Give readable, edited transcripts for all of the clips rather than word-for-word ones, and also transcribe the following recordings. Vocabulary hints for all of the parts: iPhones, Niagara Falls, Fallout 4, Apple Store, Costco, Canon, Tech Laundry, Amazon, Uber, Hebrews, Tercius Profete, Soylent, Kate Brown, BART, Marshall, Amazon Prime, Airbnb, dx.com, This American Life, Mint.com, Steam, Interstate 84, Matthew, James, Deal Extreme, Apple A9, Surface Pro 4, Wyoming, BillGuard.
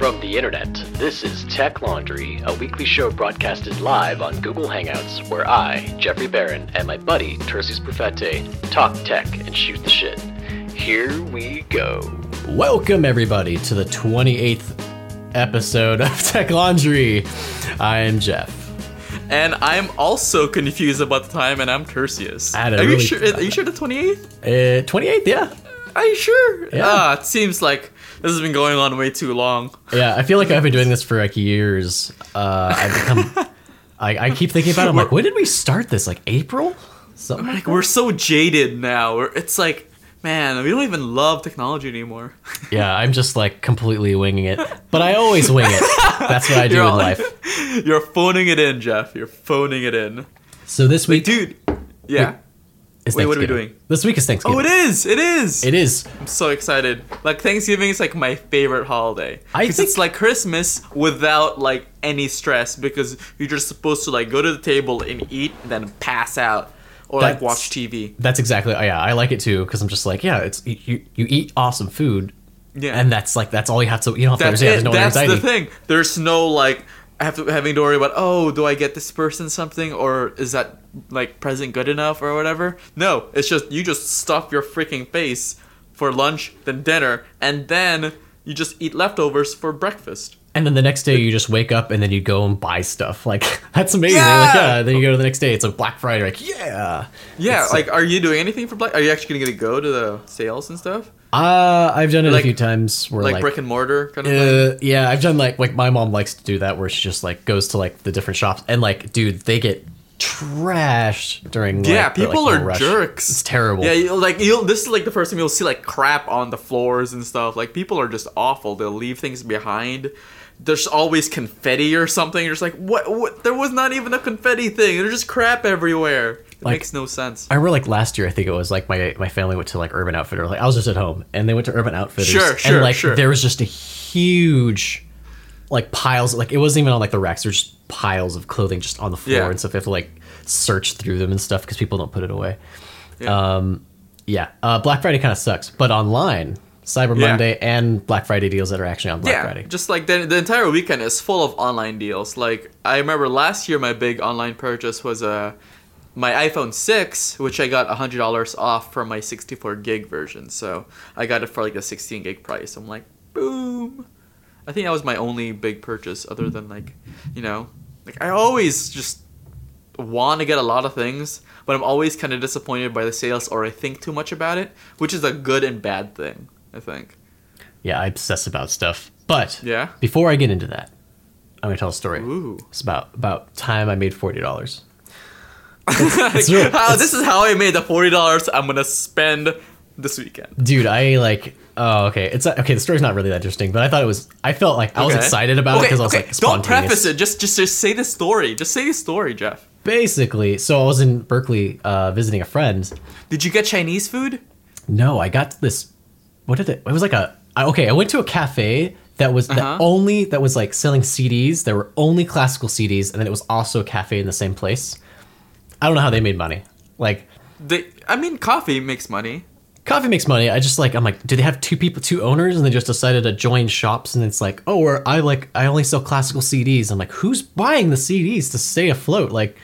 from the internet. This is Tech Laundry, a weekly show broadcasted live on Google Hangouts, where I, Jeffrey Barron, and my buddy, Tercius Profete, talk tech and shoot the shit. Here we go. Welcome, everybody, to the 28th episode of Tech Laundry. I am Jeff. And I'm also confused about the time, and I'm Tercius. Are you sure the 28th? 28th, yeah. Are you sure? Yeah. It seems like this has been going on way too long. Yeah, I feel like I've been doing this for like years. I keep thinking about it. I'm like, when did we start this? Like April? Something like that? We're so jaded now. It's like, man, we don't even love technology anymore. Yeah, I'm just like completely winging it. But I always wing it. That's what I do in life. You're phoning it in, Jeff. You're phoning it in. So this week... Dude, yeah. Wait, what are we doing? This week is Thanksgiving. Oh, it is! It is! It is. I'm so excited. Like, Thanksgiving is, like, my favorite holiday. Because it's like Christmas without, like, any stress. Because you're just supposed to, like, go to the table and eat and then pass out. Or, like, watch TV. That's exactly... Yeah, I like it, too. Because I'm just like, yeah, it's you eat awesome food. Yeah. And that's, like, that's all you have to... You don't have to understand. There's no anxiety. That's the thing. There's no, like... having to worry about, oh, do I get this person something, or is that like present good enough or whatever? No, it's just you just stuff your freaking face for lunch, then dinner, and then you just eat leftovers for breakfast. And then the next day you just wake up and then you go and buy stuff. Like, that's amazing. Yeah! Like, yeah. Then you go to the next day. It's like Black Friday. Like, yeah. Yeah. It's, like, are you doing anything for Black? Are you actually going to go to the sales and stuff? I've done it like, a few times where like brick and mortar kind of thing. Yeah, I've done like my mom likes to do that where she just like goes to like the different shops and like dude, they get trashed during like, yeah, people the, like, are rush. Jerks. It's terrible. Yeah, this is like the first time you'll see like crap on the floors and stuff. Like people are just awful. They'll leave things behind. There's always confetti or something. You're just like, what? There was not even a confetti thing. There's just crap everywhere. It makes no sense. I remember, like, last year, I think it was, like, my family went to, like, Urban Outfitters. Like, I was just at home, and they went to Urban Outfitters. Sure, and, like, there was just a huge, like, piles. Like, it wasn't even on, like, the racks. There's just piles of clothing just on the floor and stuff. You have to, like, search through them and stuff because people don't put it away. Yeah. Black Friday kind of sucks. But online... Cyber Monday and Black Friday deals that are actually on Black Friday. Just like the entire weekend is full of online deals. Like I remember last year my big online purchase was my iPhone 6, which I got $100 off from my 64 gig version. So I got it for like a 16 gig price. I'm like, boom. I think that was my only big purchase other than like, you know, like I always just want to get a lot of things, but I'm always kind of disappointed by the sales or I think too much about it, which is a good and bad thing. I think. Yeah, I obsess about stuff. But before I get into that, I'm going to tell a story. Ooh. It's about time I made $40. This is how I made the $40 I'm going to spend this weekend. Dude, I like... Oh, okay. It's okay. The story's not really that interesting, but I thought it was... I felt like I was excited about it because I was like spontaneous. Don't preface it. Just say the story. Just say the story, Jeff. Basically, so I was in Berkeley visiting a friend. Did you get Chinese food? No, I got this... It was like I went to a cafe that was that was like selling CDs. There were only classical CDs, and then it was also a cafe in the same place. I don't know how they made money. Like, coffee makes money. Coffee makes money. I'm like, do they have two owners, and they just decided to join shops? And it's like, I only sell classical CDs. I'm like, who's buying the CDs to stay afloat? Like,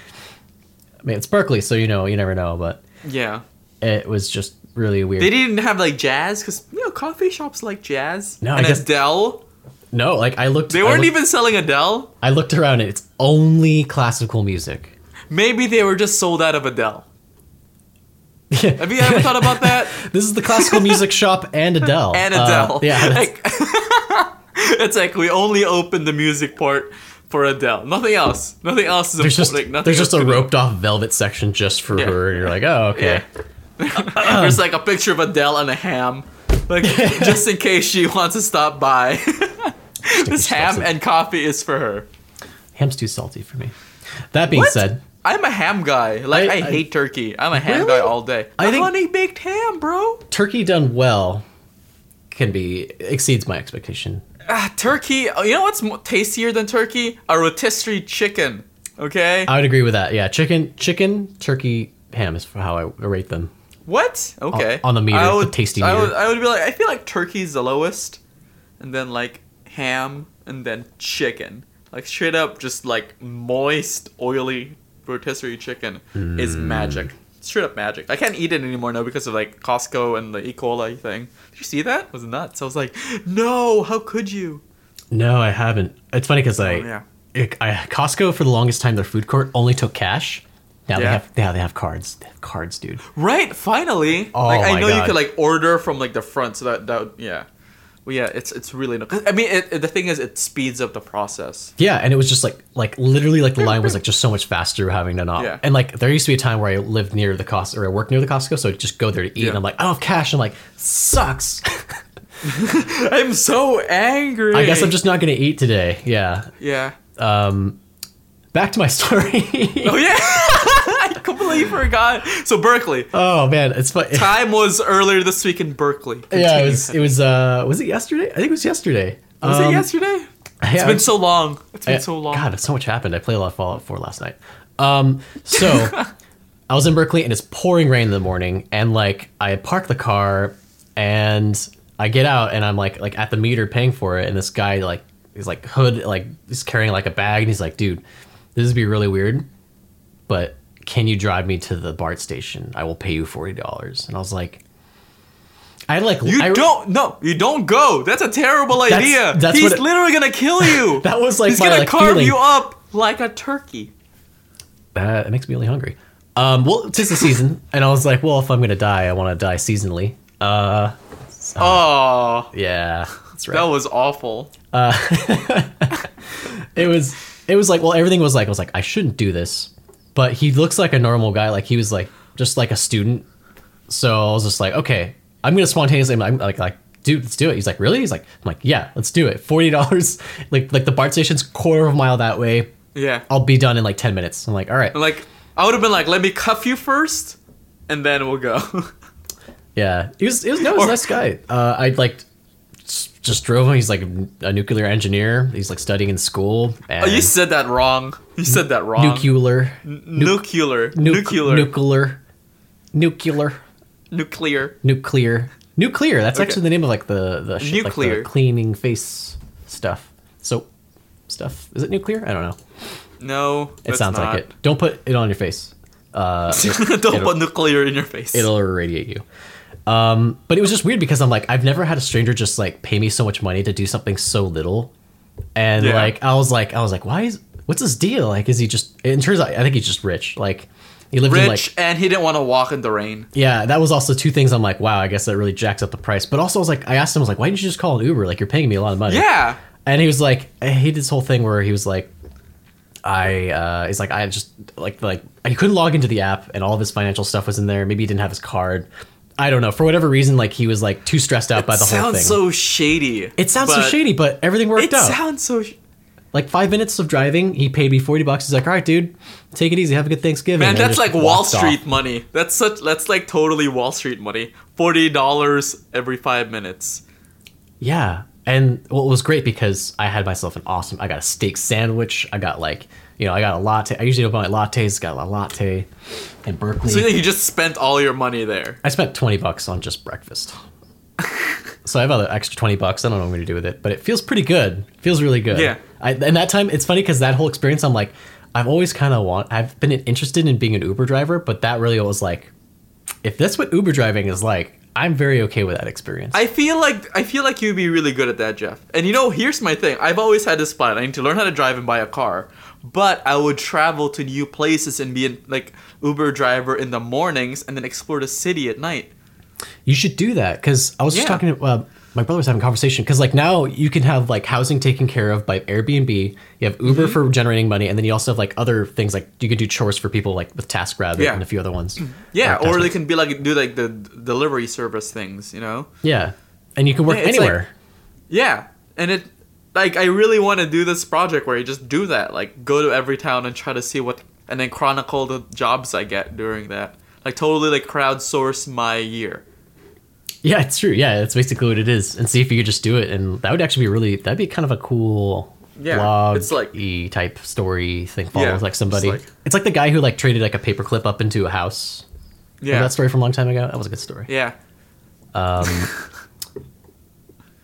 I mean, it's Berkeley, so you know, you never know. But yeah, it was just. Really weird. They didn't have like jazz because you know coffee shops like jazz. No, and I guess Adele. No, like I looked. They weren't even selling Adele. I looked around and it's only classical music. Maybe they were just sold out of Adele. Have you ever thought about that? This is the classical music shop and Adele. And Adele. Yeah. Like, it's like we only open the music part for Adele. Nothing else. Nothing else is important. There's just a roped off velvet section just for her. And you're like, oh okay. Yeah. There's like a picture of Adele and a ham, like just in case she wants to stop by. This ham and coffee is for her. Ham's too salty for me. That being said, I'm a ham guy. Like I hate turkey. I'm a ham guy all day. I think honey baked ham, bro. Turkey done well exceeds my expectation. Turkey. You know what's tastier than turkey? A rotisserie chicken. Okay. I would agree with that. Yeah, chicken, turkey, ham is how I rate them. What? Okay. On the meter, the tasty meter. I would be like, I feel like turkey's the lowest, and then like ham, and then chicken. Like, straight up, just, like, moist, oily rotisserie chicken is magic. Straight up magic. I can't eat it anymore now because of, like, Costco and the E. coli thing. Did you see that? It was nuts. I was like, no, how could you? No, I haven't. It's funny because Costco, for the longest time, their food court only took cash. Now they have cards. They have cards, dude. Right, finally. Oh, like, I know God. You could, like, order from, like, the front, so that yeah. Well, yeah, it's really no. I mean, the thing is, it speeds up the process. Yeah, and it was just like literally, like the line was like just so much faster having to not. Yeah. And like there used to be a time where I lived near the Costco, or I worked near the Costco, so I'd just go there to eat. Yeah. And I'm like, I don't have cash. I'm like, sucks. I'm so angry. I guess I'm just not gonna eat today. Yeah. Yeah. Back to my story. Oh yeah. I completely forgot. So Berkeley. Oh man, it's fun. Time was earlier this week in Berkeley. Continue. Yeah, was it yesterday? I think it was yesterday. Was it yesterday? It's been so long. It's been so long. God, so much happened. I played a lot of Fallout 4 last night. So I was in Berkeley and it's pouring rain in the morning, and like I park the car and I get out and I'm like at the meter paying for it, and this guy like is like hood, like he's carrying like a bag, and he's like, dude, this would be really weird, but can you drive me to the BART station? I will pay you $40. And I was like, you don't go. That's a terrible idea. He's literally going to kill you. That was like, he's going to carve you up like a turkey. That makes me really hungry. Well, tis the season. And I was like, well, if I'm going to die, I want to die seasonally. Oh, yeah, that's right. That was awful. It was like, well, everything was like, I was like, I shouldn't do this. But he looks like a normal guy. Like he was like just like a student. So I was just like, okay, I'm gonna spontaneously. I'm like, dude, let's do it. He's like, really? He's like, I'm like, yeah, let's do it. $40. Like the BART station's quarter of a mile that way. Yeah. I'll be done in like 10 minutes. I'm like, all right. And like I would have been like, let me cuff you first, and then we'll go. Yeah, he was a nice guy. I like just drove him. He's like a nuclear engineer. He's like studying in school. And you said that wrong. You said that wrong. Nuclear. That's okay. Actually the name of like the shit, like the cleaning face stuff. So stuff. Is it nuclear? I don't know. No, it sounds not like it. Don't put it on your face. Don't put nuclear in your face. It'll irradiate you. But it was just weird because I'm like, I've never had a stranger just like pay me so much money to do something so little. And like, I was like, what's his deal? Like, is he just, it turns out, I think he's just rich. Like he lived rich and he didn't want to walk in the rain. Yeah. That was also two things. I'm like, wow, I guess that really jacks up the price. But also I was like, I asked him, I was like, why didn't you just call an Uber? Like you're paying me a lot of money. Yeah. And he was like, he did this whole thing where he was like, I just like he couldn't log into the app and all of his financial stuff was in there. Maybe he didn't have his card. I don't know. For whatever reason, like he was like too stressed out by the whole thing. It sounds so shady, but everything worked out. It sounds so like 5 minutes of driving, he paid me $40. He's like, "All right, dude, take it easy. Have a good Thanksgiving." Man, that's like Wall Street money. That's like totally Wall Street money. $40 every 5 minutes. Yeah, and well, it was great because I had myself an awesome. I got a steak sandwich. I got like. You know, I got a latte. I usually don't buy lattes. Got a latte in Berkeley. So you just spent all your money there. I spent $20 on just breakfast. So I have other extra $20. I don't know what I'm going to do with it, but it feels pretty good. It feels really good. Yeah. And that time, it's funny because that whole experience, I'm like, I've always kind of I've been interested in being an Uber driver, but that really was like, if that's what Uber driving is like, I'm very okay with that experience. I feel like you'd be really good at that, Jeff. And you know, here's my thing. I've always had this plan. I need to learn how to drive and buy a car. But I would travel to new places and be like Uber driver in the mornings and then explore the city at night. You should do that because I was just talking to my brother was having a conversation because like now you can have like housing taken care of by Airbnb. You have Uber for generating money, and then you also have like other things like you can do chores for people like with TaskRabbit and a few other ones. Yeah, or they can be like do like the delivery service things, you know? Yeah, and you can work anywhere. Like, yeah, and it. Like, I really want to do this project where you just do that. Like, go to every town and try to see what... And then chronicle the jobs I get during that. Like, totally, like, crowdsource my year. Yeah, it's true. Yeah, that's basically what it is. And see if you could just do it. And that would actually be really... That'd be kind of a cool blog-y type story thing. Follow with, like, somebody. It's like the guy who, like, traded, like, a paperclip up into a house. Yeah. Remember that story from a long time ago? That was a good story. Yeah.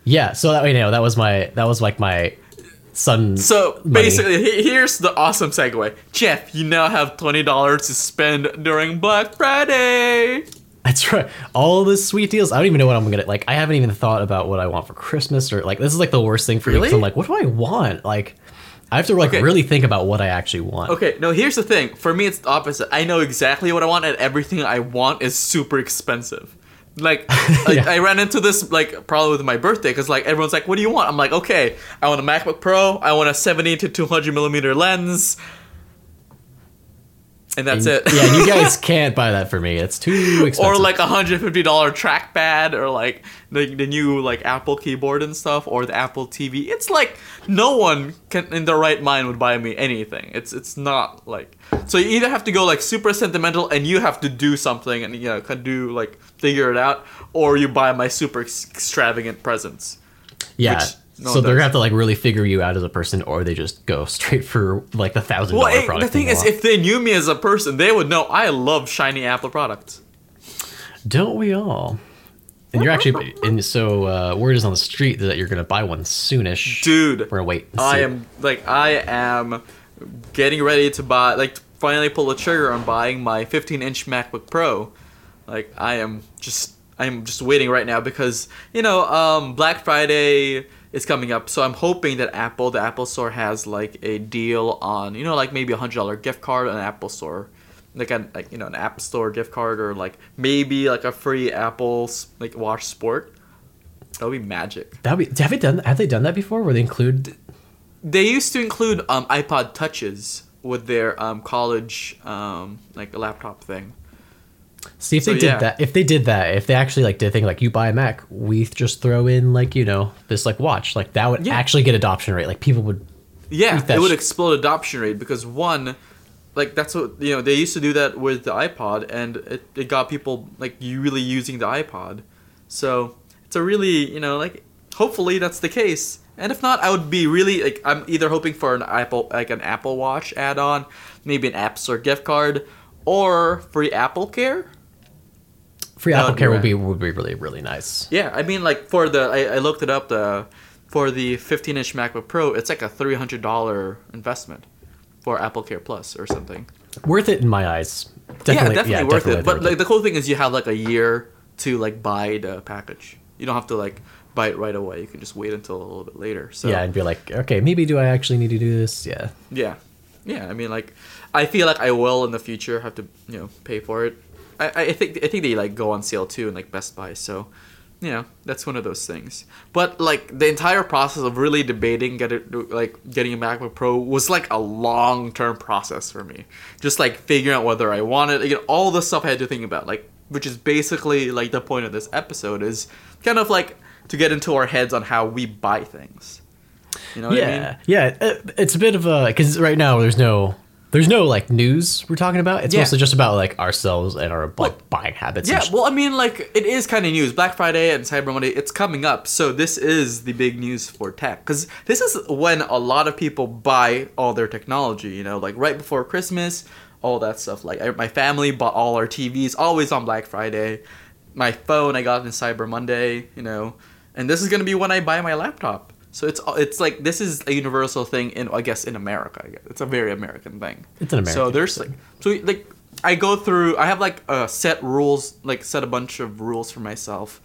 Yeah, so that, you know, that was like my son. So basically, here's the awesome segue. Jeff, you now have $20 to spend during Black Friday. That's right. All the sweet deals. I don't even know what I'm gonna like. I haven't even thought about what I want for Christmas, or like this is like the worst thing for me. Because I'm like, what do I want? Like, I have to like really think about what I actually want. Okay, no. Here's the thing. For me, it's the opposite. I know exactly what I want, and everything I want is super expensive. Like, yeah. I ran into this like problem with my birthday because like everyone's like, "What do you want?" I'm like, "Okay, I want a MacBook Pro. I want a 70 to 200mm lens." And that's it. Yeah, you guys can't buy that for me. It's too expensive. Or like $150 trackpad, or like the new like Apple keyboard and stuff, or the Apple TV. It's like no one can in their right mind would buy me anything. It's not like, so you either have to go like super sentimental and you have to do something and, you know, can do like figure it out, or you buy my super extravagant presents. Yeah. So they're gonna have to like really figure you out as a person, or they just go straight for like the $1,000 product. Well, the thing is, if they knew me as a person, they would know I love shiny Apple products. Don't we all? And you're actually, and so word is on the street that you're gonna buy one soonish, dude. We're gonna wait. I am getting ready to buy, like, finally pull the trigger on buying my 15-inch MacBook Pro. Like, I'm just waiting right now because, you know, Black Friday. It's coming up, so I'm hoping that the Apple Store has like a deal on, you know, like maybe $100 gift card on Apple Store, like you know, an App Store gift card, or like maybe like a free Apple like Watch Sport. That would be magic. Have they done that before? Where they include? They used to include iPod Touches with their college like laptop thing. See if if they actually like did a thing like you buy a Mac, we just throw in like, you know, this like watch, like that would actually get adoption rate. Like people would, it would explode adoption rate because one, like that's what, you know, they used to do that with the iPod and it got people like really using the iPod. So it's a really, you know, like hopefully that's the case. And if not, I would be really like, I'm either hoping for an Apple Watch add-on, maybe an App Store gift card. Or free AppleCare. Free AppleCare would be really, really nice. Yeah, I mean, like for the I looked it up, for the 15-inch MacBook Pro, it's like a $300 investment for AppleCare Plus or something. Worth it in my eyes. Definitely worth it. But like the cool thing is you have like a year to like buy the package. You don't have to like buy it right away. You can just wait until a little bit later. So yeah, and be like, okay, maybe do I actually need to do this? Yeah. Yeah. Yeah, I mean, like, I feel like I will in the future have to, you know, pay for it. I think they like go on sale too in like Best Buy, so, you know, that's one of those things. But like the entire process of really debating getting a MacBook Pro was like a long-term process for me. Just like figuring out whether I wanted, you know, all the stuff I had to think about, like, which is basically like the point of this episode is kind of like to get into our heads on how we buy things. You know what I mean? Yeah, it's a bit of a, because right now there's no like news we're talking about. It's mostly just about like ourselves and our like buying habits. Yeah, well, I mean, like it is kind of news. Black Friday and Cyber Monday, it's coming up, so this is the big news for tech because this is when a lot of people buy all their technology. You know, like right before Christmas, all that stuff. Like my family bought all our TVs always on Black Friday. My phone I got on Cyber Monday. You know, and this is gonna be when I buy my laptop. So it's like this is a universal thing in America. I guess. It's a very American thing. It's an American. So there's like I go through. I have like a set a bunch of rules for myself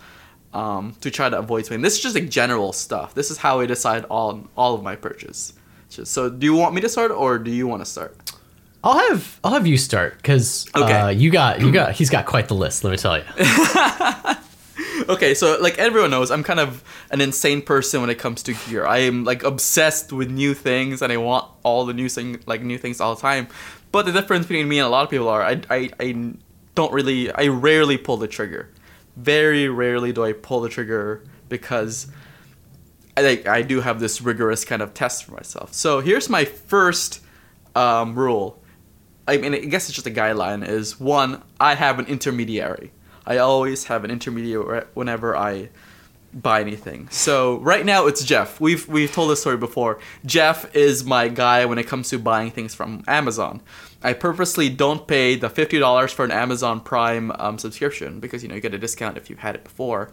to try to avoid spending. This is just like general stuff. This is how I decide all of my purchases. So do you want me to start or do you want to start? I'll have you start because he's got quite the list. Let me tell you. Okay, so like everyone knows, I'm kind of an insane person when it comes to gear. I am like obsessed with new things, and I want all the new things all the time. But the difference between me and a lot of people are, I rarely pull the trigger. Very rarely do I pull the trigger because I do have this rigorous kind of test for myself. So here's my first rule. I mean, I guess it's just a guideline. Is one, I have an intermediary. I always have an intermediary whenever I buy anything. So right now it's Jeff. We've told this story before. Jeff is my guy when it comes to buying things from Amazon. I purposely don't pay the $50 for an Amazon Prime subscription because, you know, you get a discount if you've had it before.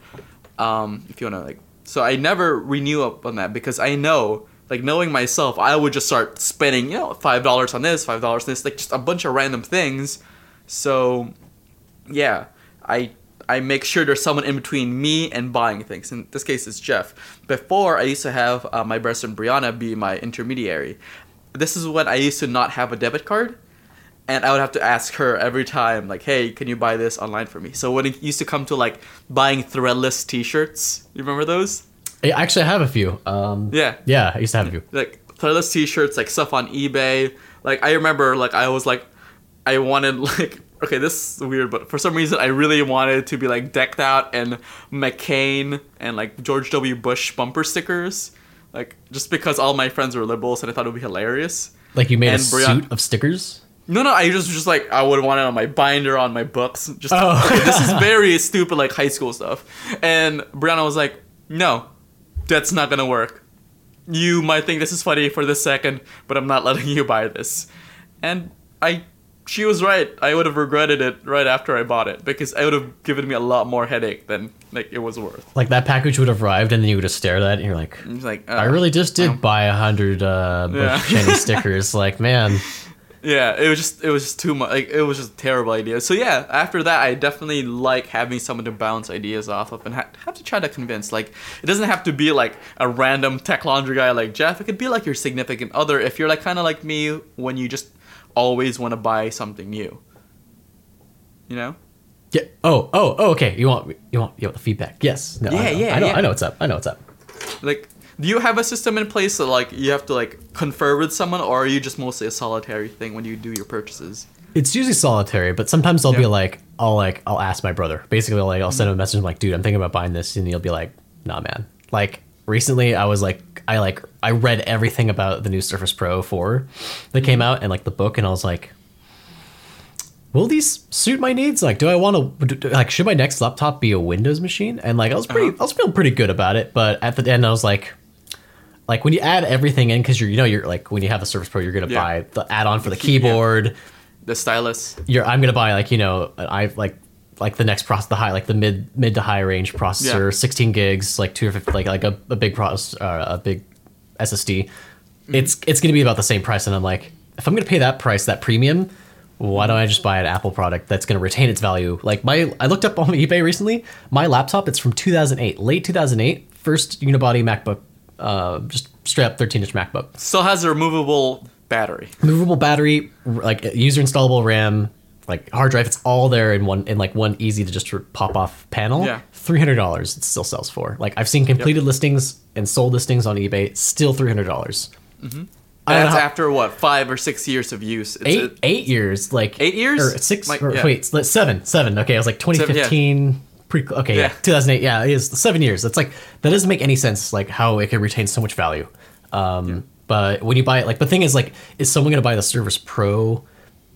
If you want to like So I never renew up on that because I know, like knowing myself, I would just start spending, you know, $5 on this, $5 on this, like just a bunch of random things. So yeah, I make sure there's someone in between me and buying things. In this case, it's Jeff. Before, I used to have my best friend Brianna be my intermediary. This is when I used to not have a debit card. And I would have to ask her every time, like, hey, can you buy this online for me? So when it used to come to, like, buying Threadless t-shirts, you remember those? Actually, I have a few. Yeah, I used to have a few. Like, Threadless t-shirts, like, stuff on eBay. Like, I remember, like, I was, like, I wanted, like, okay, this is weird, but for some reason, I really wanted to be, like, decked out and McCain and, like, George W. Bush bumper stickers. Like, just because all my friends were liberals and I thought it would be hilarious. Like, you made and a suit of stickers? No, I just like, I would want it on my binder, on my books. Just okay, this is very stupid, like, high school stuff. And Brianna was like, no, that's not going to work. You might think this is funny for this second, but I'm not letting you buy this. And she was right. I would have regretted it right after I bought it because it would have given me a lot more headache than, like, it was worth. Like, that package would have arrived and then you would have stared at it and you're like, I really just did buy 100 Bush Cheney stickers. Like, man... Yeah, it was just too much. Like, it was just a terrible idea. So yeah, after that, I definitely like having someone to bounce ideas off of and have to try to convince. Like, it doesn't have to be like a random Tech Laundry guy like Jeff. It could be like your significant other if you're like kind of like me when you just always want to buy something new. You know? Yeah. Oh. Okay. You want the feedback? Yes. No, yeah. I know what's up. Like. Do you have a system in place that, like, you have to, like, confer with someone, or are you just mostly a solitary thing when you do your purchases? It's usually solitary, but sometimes I'll be like, I'll ask my brother. Basically, like, I'll send him a message, I'm like, dude, I'm thinking about buying this, and he'll be like, nah, man. Like, recently, I was like, I read everything about the new Surface Pro 4 that came out, and, like, the book, and I was like, will these suit my needs? Like, do I want to, like, should my next laptop be a Windows machine? And, like, I was feeling pretty good about it, but at the end, I was like... Like, when you add everything in, because you're like, when you have a Surface Pro, you're going to buy the add-on for the keyboard. Yeah. The stylus. I'm going to buy, like, you know, I like the next processor, the mid to high range processor, 16 gigs, like 250, like a big processor, a big SSD. Mm-hmm. It's going to be about the same price. And I'm like, if I'm going to pay that price, that premium, why don't I just buy an Apple product that's going to retain its value? Like, I looked up on eBay recently, my laptop, it's from 2008, late 2008, first unibody MacBook. Just straight up 13-inch MacBook. Still has a removable battery. Like user installable RAM, like hard drive. It's all there in one easy to just pop off panel. Yeah. $300 it still sells for. Like I've seen completed listings and sold listings on eBay. Still $300. Mm-hmm. That's after what 5 or 6 years of use. It's eight years. Like 8 years or six. Like, wait, seven. Okay, I was like 2015. 7, yeah. Okay, 2008, it is 7 years. That's like, that doesn't make any sense, like, how it can retain so much value. But when you buy it, like, the thing is, like, is someone going to buy the Surface Pro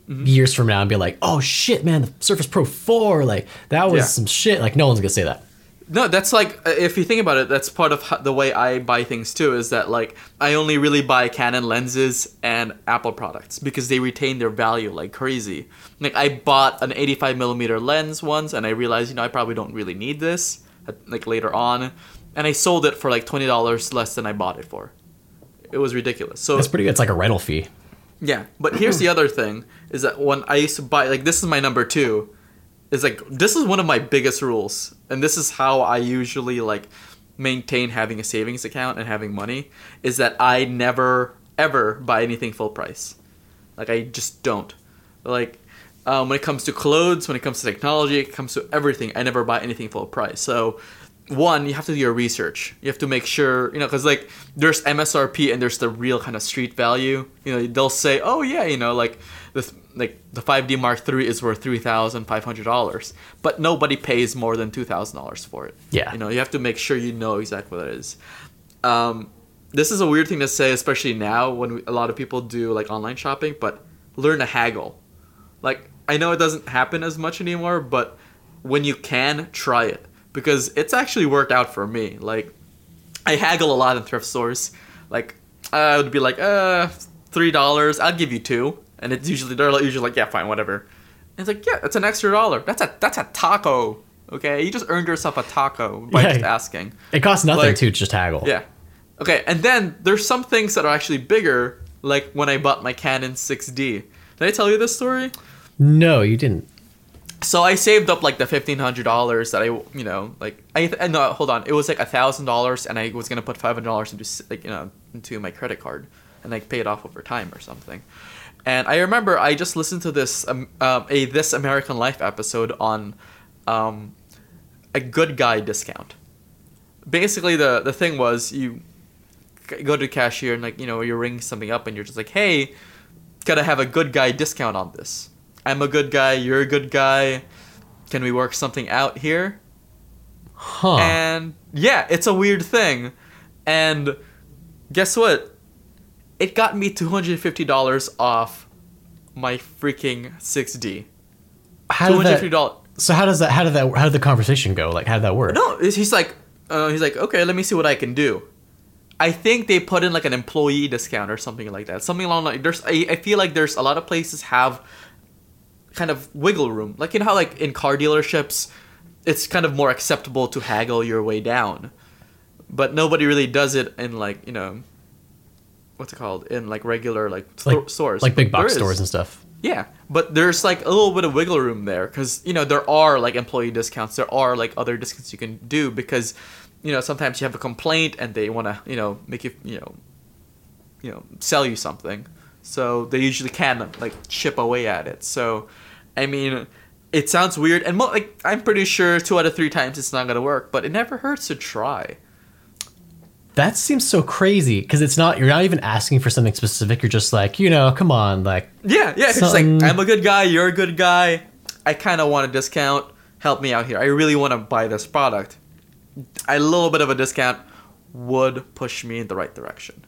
years from now and be like, oh, shit, man, the Surface Pro 4, like, that was some shit. Like, no one's going to say that. No, that's like, if you think about it, that's part of the way I buy things, too, is that, like, I only really buy Canon lenses and Apple products because they retain their value like crazy. Like, I bought an 85mm lens once, and I realized, you know, I probably don't really need this, like, later on. And I sold it for, like, $20 less than I bought it for. It was ridiculous. So that's pretty good. It's like a rental fee. Yeah, but here's the other thing, is that when I used to buy, like, this is my number two. It's like, this is one of my biggest rules, and this is how I usually, like, maintain having a savings account and having money, is that I never, ever buy anything full price. Like, I just don't. Like, when it comes to clothes, when it comes to technology, it comes to everything, I never buy anything full price. So, one, you have to do your research. You have to make sure, you know, because, like, there's MSRP and there's the real kind of street value. You know, they'll say, oh, yeah, you know, like... the 5D Mark III is worth $3,500, but nobody pays more than $2,000 for it. Yeah. You know, you have to make sure you know exactly what it is. This is a weird thing to say, especially now when a lot of people do, like, online shopping, but learn to haggle. Like, I know it doesn't happen as much anymore, but when you can, try it. Because it's actually worked out for me. Like, I haggle a lot in thrift stores. Like, I would be like, $3, I'll give you $2. And they're usually like, yeah, fine, whatever. And it's like, yeah, that's an extra $1. That's a taco. Okay, you just earned yourself a taco by just asking. It costs nothing to just haggle. Yeah. Okay, and then there's some things that are actually bigger, like when I bought my Canon 6D. Did I tell you this story? No, you didn't. So I saved up like the $1,500 that I, you know, like It was like $1,000, and I was gonna put $500 into into my credit card, and like pay it off over time or something. And I remember I just listened to this a This American Life episode on a good guy discount. Basically, the thing was you go to the cashier and like you ring something up and you're just like, hey, gotta have a good guy discount on this. I'm a good guy, you're a good guy. Can we work something out here? Huh. And yeah, it's a weird thing. And guess what? It got me $250 off my freaking 6D. $250. So how did the conversation go? Like, how did that work? No, he's like, okay, let me see what I can do. I think they put in like an employee discount or something like that. Something along like I feel like there's a lot of places have kind of wiggle room, like how like in car dealerships it's kind of more acceptable to haggle your way down, but nobody really does it in like in like regular stores, like big box stores and stuff. Yeah, but there's like a little bit of wiggle room there because there are like employee discounts, there are like other discounts you can do because sometimes you have a complaint and they want to make you sell you something, so they usually can like chip away at it. So I mean, it sounds weird, and I'm pretty sure 2 out of 3 times it's not gonna work, but it never hurts to try. That seems so crazy because you're not even asking for something specific. You're just like, come on, like yeah. It's like, I'm a good guy, you're a good guy. I kind of want a discount. Help me out here. I really want to buy this product. A little bit of a discount would push me in the right direction.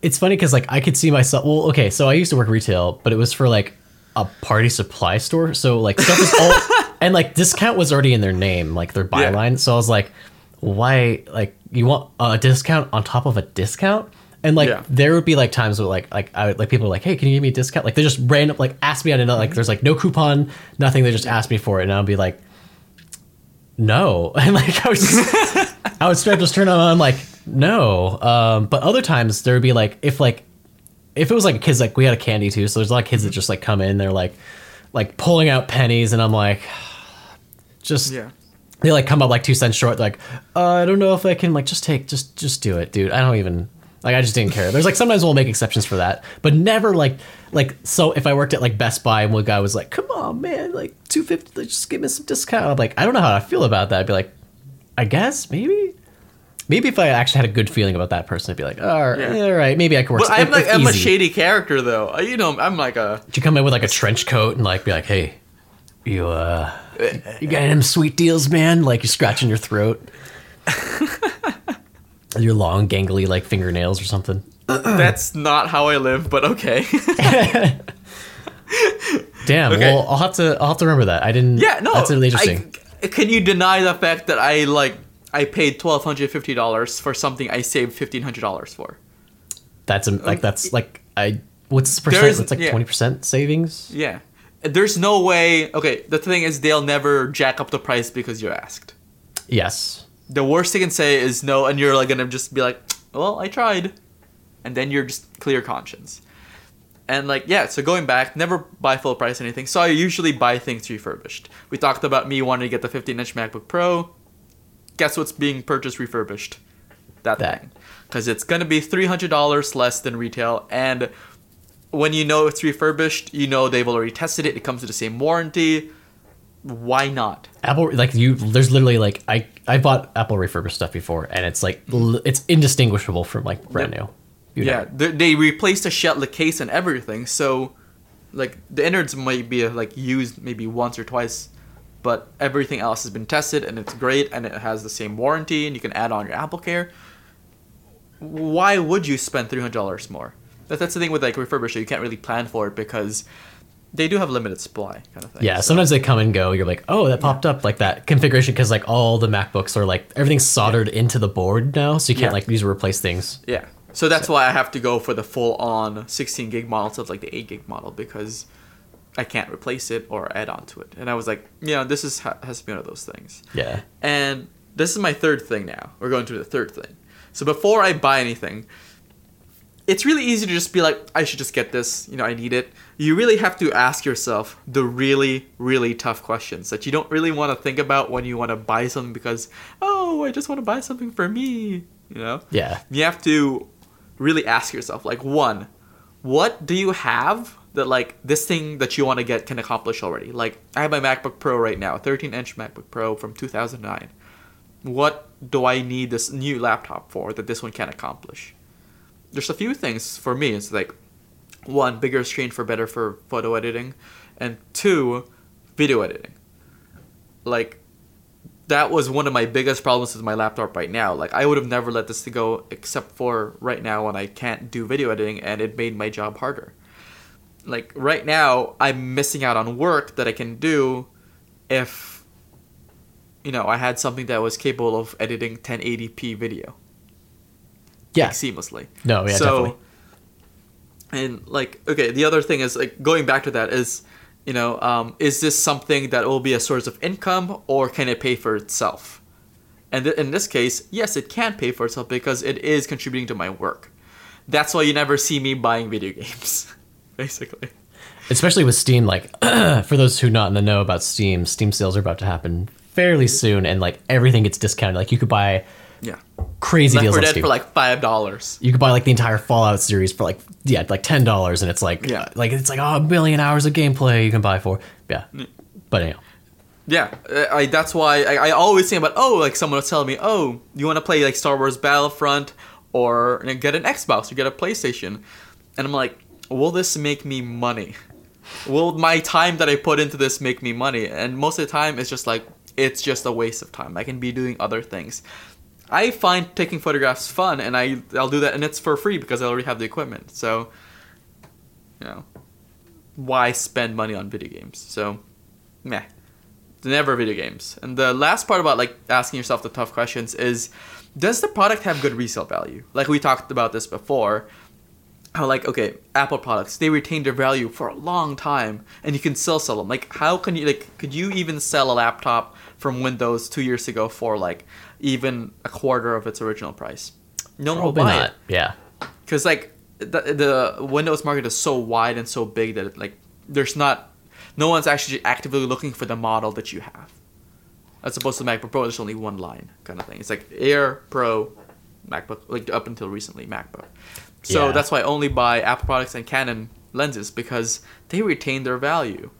It's funny because I could see myself. Well, okay, so I used to work retail, but it was for like a party supply store. So stuff is all and discount was already in their name, like their byline. Yeah. So I was like, why? You want a discount on top of a discount? And there would be times where people are like, hey, can you give me a discount? They just ran up asked me on another. There's no coupon, nothing. They just asked me for it, and I'll be like, no. And I was just, I would start just turn on like. No, but other times there would be if it was kids, we had a candy too, so there's a lot of kids that just come in, they're pulling out pennies, and I'm they come up 2 cents short. They're I don't know if I can just do it, dude. I don't even I just didn't care. There's sometimes we'll make exceptions for that, but never so if I worked at Best Buy and one guy was like, come on man, $2.50, just give me some discount. I'm I don't know how I feel about that. I'd be I guess maybe. Maybe if I actually had a good feeling about that person, I'd be like, all right, maybe I could work. But I'm a shady character, though. I'm Did you come in with a trench coat and be like, hey, you got them sweet deals, man? You're scratching your throat, your long gangly fingernails or something. That's not how I live, but okay. Damn. Okay. Well, I'll have to remember that. I didn't. Yeah, no. That's really interesting. Can you deny the fact that I paid $1,250 for something I saved $1,500 for? What's the percent? It's 20% savings. Yeah, there's no way. Okay, the thing is, they'll never jack up the price because you're asked. Yes. The worst they can say is no, and you're gonna just be like, well, I tried, and then you're just clear conscience, and so going back, never buy full price anything. So I usually buy things refurbished. We talked about me wanting to get the 15-inch MacBook Pro. Guess what's being purchased refurbished? That thing. Because it's going to be $300 less than retail. And when it's refurbished, they've already tested it. It comes with the same warranty. Why not? Apple, there's literally, I bought Apple refurbished stuff before. And it's, it's indistinguishable from, brand new. They replaced the case and everything. So, the innards might be, used maybe once or twice. But everything else has been tested, and it's great, and it has the same warranty, and you can add on your AppleCare. Why would you spend $300 more? That's the thing with refurbished. You can't really plan for it because they do have limited supply, kind of thing. Yeah, so. Sometimes they come and go. You're like, oh, that popped up that configuration because all the MacBooks are everything's soldered into the board now, so you can't use or replace things. Yeah, so that's why I have to go for the full on 16 gig model instead of the 8 gig model because I can't replace it or add on to it. And I was like, yeah, this is has to be one of those things. Yeah. And this is my third thing now. We're going to the third thing. So before I buy anything, it's really easy to just be like, I should just get this. You know, I need it. You really have to ask yourself the really, really tough questions that you don't really want to think about when you want to buy something because, oh, I just want to buy something for me, you know? Yeah. You have to really ask yourself, like, one, what do you have that, like, this thing that you want to get can accomplish already? Like, I have my MacBook Pro right now, 13-inch MacBook Pro from 2009. What do I need this new laptop for that this one can accomplish? There's a few things for me. It's like, one, bigger screen for better for photo editing, and two, video editing. Like, that was one of my biggest problems with my laptop right now. Like, I would have never let this to go except for right now when I can't do video editing, and it made my job harder. Like, right now, I'm missing out on work that I can do if, you know, I had something that was capable of editing 1080p video. Yeah. Like, seamlessly. No, yeah, so, definitely. And, like, okay, the other thing is, like, going back to that is, you know, is this something that will be a source of income, or can it pay for itself? And in this case, yes, it can pay for itself because it is contributing to my work. That's why you never see me buying video games, basically. Especially with Steam, like, for those who not in the know about Steam, Steam sales are about to happen fairly soon, and, like, everything gets discounted. Like, you could buy... Yeah. Crazy deals on Steam. For like $5. You could buy like the entire Fallout series for like $10, and it's like a million hours of gameplay you can buy for. Yeah. But anyhow. Yeah, that's why I always think about someone was telling me, "Oh, you want to play like Star Wars Battlefront or get an Xbox or get a PlayStation." And I'm like, "Will this make me money? Will my time that I put into this make me money?" And most of the time it's just like it's just a waste of time. I can be doing other things. I find taking photographs fun, and I'll do that, and it's for free because I already have the equipment. So, you know, why spend money on video games? So, meh. Never video games. And the last part about, like, asking yourself the tough questions is, does the product have good resale value? Like, we talked about this before. How, like, okay, Apple products, they retain their value for a long time, and you can still sell them. Like, how can you, like, could you even sell a laptop from Windows 2 years ago for, like, even a quarter of its original price? No one will buy it. Yeah. Because, like, the Windows market is so wide and so big that, it, like, there's not... No one's actually actively looking for the model that you have. As opposed to MacBook Pro, there's only one line kind of thing. It's like Air, Pro, MacBook, like, up until recently, MacBook. So that's why I only buy Apple products and Canon lenses, because they retain their value.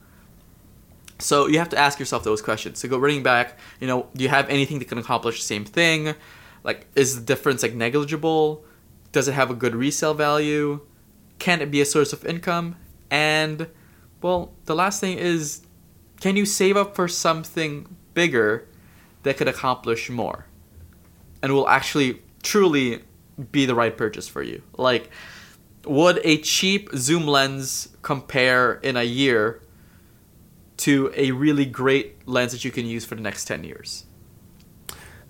So you have to ask yourself those questions. So go running back, you know, do you have anything that can accomplish the same thing? Like, is the difference, like, negligible? Does it have a good resale value? Can it be a source of income? And, well, the last thing is, can you save up for something bigger that could accomplish more and will actually truly be the right purchase for you? Like, would a cheap zoom lens compare in a year to a really great lens that you can use for the next 10 years.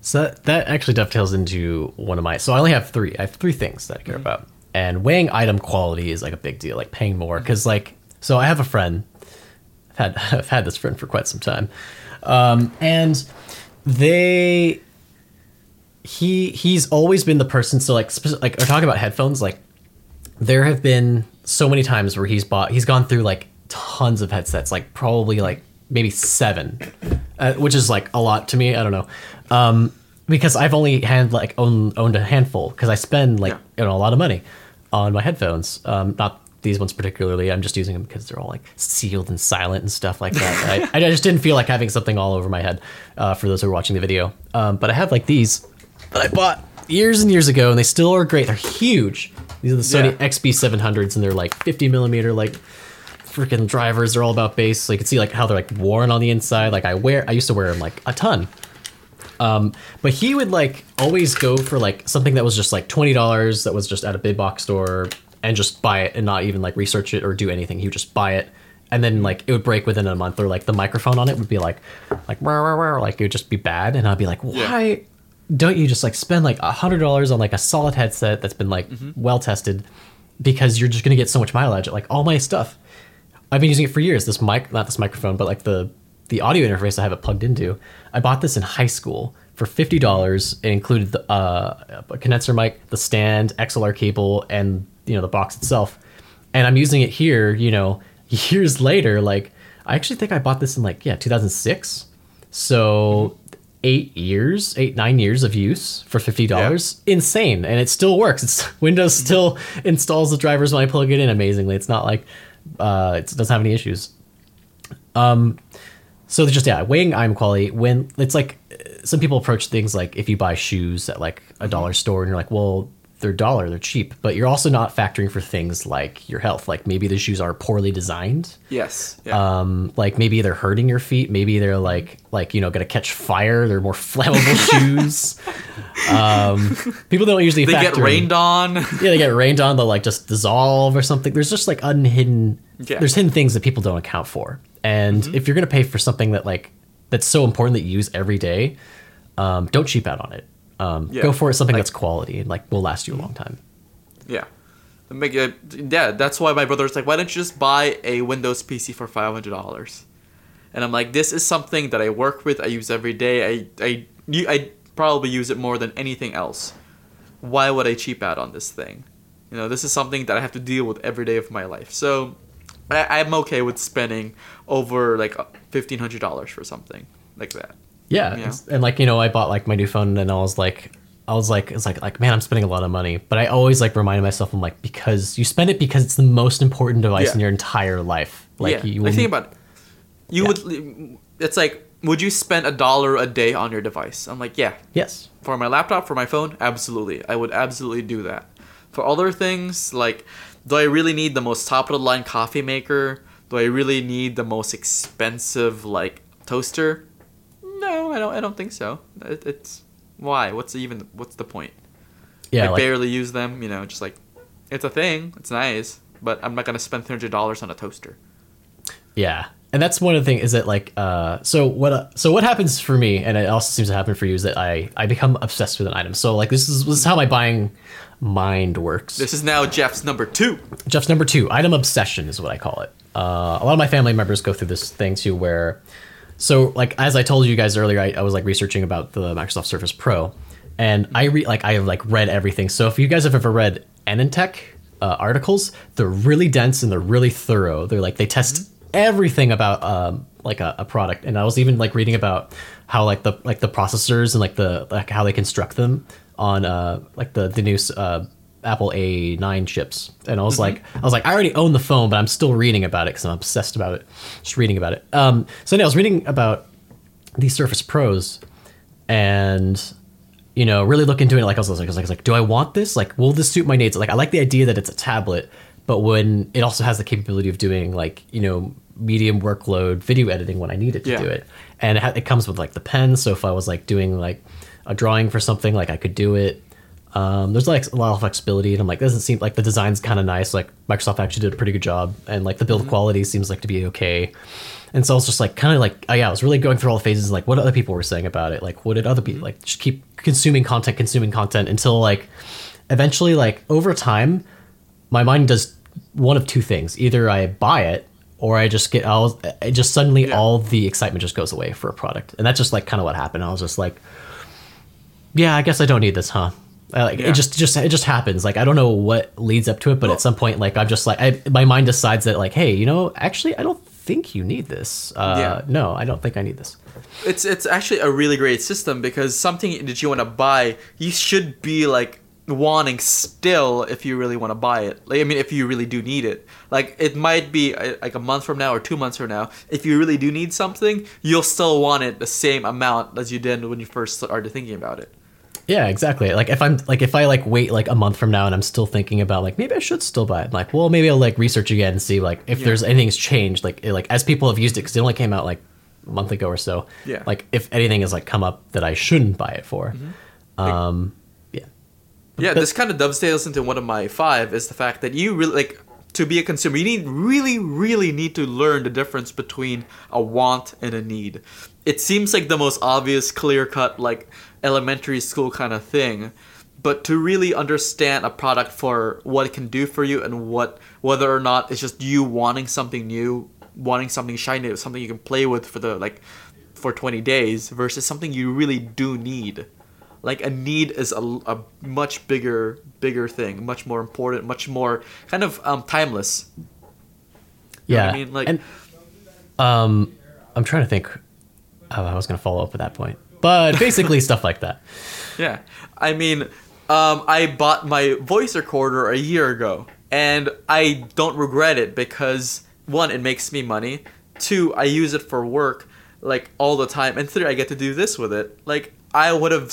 So that actually dovetails into one of my... So I only have three. I have three things that I care about. And weighing item quality is, like, a big deal, like paying more. Because, like... So I have a friend. I've had this friend for quite some time. And they... He's always been the person... So, like we're talking about headphones. Like, there have been so many times where he's gone through, like, tons of headsets, like probably like maybe 7, which is like a lot to me. I don't know, because I've only owned a handful, because I spend a lot of money on my headphones, not these ones particularly. I'm just using them because they're all like sealed and silent and stuff like that. I just didn't feel like having something all over my head, for those who are watching the video, but I have like these that I bought years and years ago, and they still are great. They're huge. These are the Sony XB700s, and they're like 50mm like freaking drivers. Are all about bass, so you can see like how they're like worn on the inside. Like I used to wear them like a ton, but he would like always go for like something that was just like $20 that was just at a big box store, and just buy it and not even like research it or do anything. He would just buy it, and then like it would break within a month, or like the microphone on it would be like rah, rah, rah, like it would just be bad. And I'd be like, why don't you just like spend like $100 on like a solid headset that's been like well tested, because you're just gonna get so much mileage. Like all my stuff I've been using it for years. This mic, not this microphone, but like the audio interface I have it plugged into. I bought this in high school for $50. It included the, a condenser mic, the stand, XLR cable, and the box itself. And I'm using it here, years later. Like, I actually think I bought this in 2006. So 9 years of use for $50. Yeah. Insane. And it still works. Windows still installs the drivers when I plug it in. Amazingly. It's not like, it doesn't have any issues. So just, weighing item quality when it's like, some people approach things like if you buy shoes at like a dollar store and you're like, well, they're dollar, they're cheap, but you're also not factoring for things like your health. Like maybe the shoes are poorly designed. Yes. Yeah. Like maybe they're hurting your feet. Maybe they're like going to catch fire. They're more flammable shoes. People don't usually factor. They get rained on. Yeah, they get rained on. They'll like just dissolve or something. There's just like there's hidden things that people don't account for. And if you're going to pay for something that that's so important that you use every day, don't cheap out on it. Go for something that's quality and will last you a long time. Yeah. That's why my brother's like, why don't you just buy a Windows PC for $500? And I'm like, this is something that I work with, I use every day. I probably use it more than anything else. Why would I cheap out on this thing? This is something that I have to deal with every day of my life. So I'm okay with spending over $1,500 for something like that. Yeah. And I bought my new phone and I was like, man, I'm spending a lot of money, but I always reminded myself, I'm like, because you spend it because it's the most important device in your entire life. Think about it. Would you spend $1 a day on your device? I'm like, yeah. Yes. For my laptop, for my phone? Absolutely. I would absolutely do that. For other things, do I really need the most top of the line coffee maker? Do I really need the most expensive toaster? No, I don't think so. It's why? What's the point? Yeah, I barely use them. Just it's a thing. It's nice, but I'm not gonna spend $300 on a toaster. Yeah, and that's one of the things is that what happens for me, and it also seems to happen for you, is that I become obsessed with an item. So this is how my buying mind works. This is now Jeff's number two. Jeff's number two. Item obsession is what I call it. A lot of my family members go through this thing too, where. So, as I told you guys earlier, I was, researching about the Microsoft Surface Pro, and I read everything. So, if you guys have ever read Enentech articles, they're really dense and they're really thorough. They're, they test everything about, a product. And I was even, reading about how, the processors and, how they construct them on, the new Apple A9 chips. And I was I already own the phone, but I'm still reading about it because I'm obsessed about it. Just reading about it. So I was reading about these Surface Pros and, really look into it. Do I want this? Will this suit my needs? I like the idea that it's a tablet, but when it also has the capability of doing medium workload video editing when I need it to do it. And it comes with the pen. So if I was doing a drawing for something, I could do it. There's a lot of flexibility, and I'm doesn't seem the design's kind of nice. Microsoft actually did a pretty good job, and the build quality seems to be okay. And so I was just I was really going through all the phases, what other people were saying about it. What did other people just keep consuming content until eventually over time, my mind does one of two things. Either I buy it or I just get suddenly all the excitement just goes away for a product. And that's just kind of what happened. I was just yeah, I guess I don't need this, huh? It just happens. I don't know what leads up to it, but at some point, I'm just my mind decides that hey, actually, I don't think you need this. No, I don't think I need this. It's actually a really great system because something that you want to buy, you should be wanting still if you really want to buy it. If you really do need it, it might be a month from now or 2 months from now. If you really do need something, you'll still want it the same amount as you did when you first started thinking about it. Yeah, exactly. If I wait a month from now and I'm still thinking about maybe I should still buy it. Well, maybe I'll research again and see if there's anything's changed. As people have used it, because it only came out a month ago or so. Yeah. If anything has come up that I shouldn't buy it for. Mm-hmm. This kind of dovetails into one of my five is the fact that you really to be a consumer, you really need to learn the difference between a want and a need. It seems the most obvious, clear cut, elementary school kind of thing, but to really understand a product for what it can do for you and what, whether or not it's just you wanting something new, wanting something shiny, something you can play with for the, like, for 20 days versus something you really do need. Like, a need is a much bigger thing, much more important, much more kind of timeless. You know what I mean? Like, and I'm trying to think how I was going to follow up with that point. But basically stuff like that. Yeah. I mean, I bought my voice recorder a year ago, and I don't regret it because, one, it makes me money. Two, I use it for work, like, all the time. And three, I get to do this with it. Like, I would have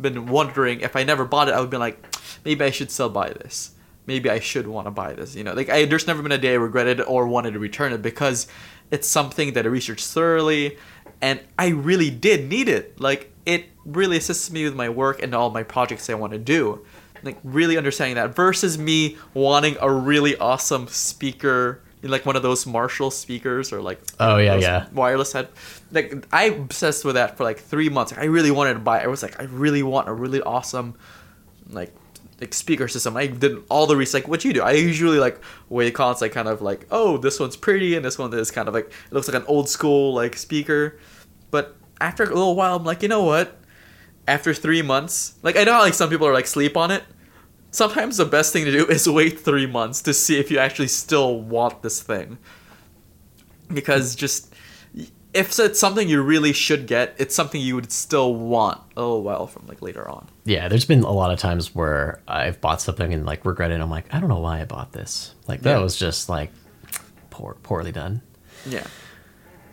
been wondering if I never bought it, I would be like, maybe I should still buy this. Maybe I should want to buy this, you know? Like, there's never been a day I regretted or wanted to return it because it's something that I researched thoroughly, and I really did need it. Like, it really assists me with my work and all my projects I want to do. Like, really understanding that versus me wanting a really awesome speaker, like one of those Marshall speakers or like wireless head. Like, I obsessed with that for like 3 months. Like, I really wanted to buy it. I was like, I really want a really awesome, like speaker system. I did all the research. Like, what you do? I usually like weigh cons. I kind of like, oh, this one's pretty and this one is kind of like, it looks like an old school like speaker. But after a little while, I'm like, you know what? After 3 months, like, I know how like some people are like sleep on it. Sometimes the best thing to do is wait 3 months to see if you actually still want this thing. Because just, if it's something you really should get, it's something you would still want a little while from like later on. Yeah, there's been a lot of times where I've bought something and like regret it. I'm like, I don't know why I bought this. Like, that was just like poorly done. Yeah.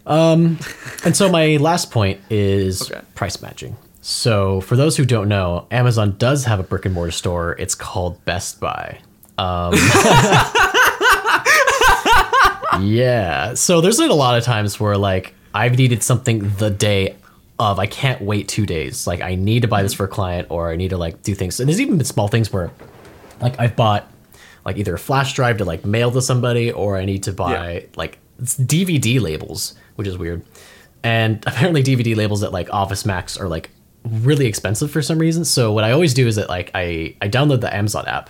And so my last point is price matching. So for those who don't know, Amazon does have a brick and mortar store. It's called Best Buy. Yeah. So there's been a lot of times where like I've needed something the day of. I can't wait 2 days. Like, I need to buy this for a client, or I need to like do things. And there's even been small things where like I've bought like either a flash drive to like mail to somebody, or I need to buy like DVD labels, which is weird. And apparently DVD labels at like Office Max are like really expensive for some reason. So what I always do is that like I download the Amazon app,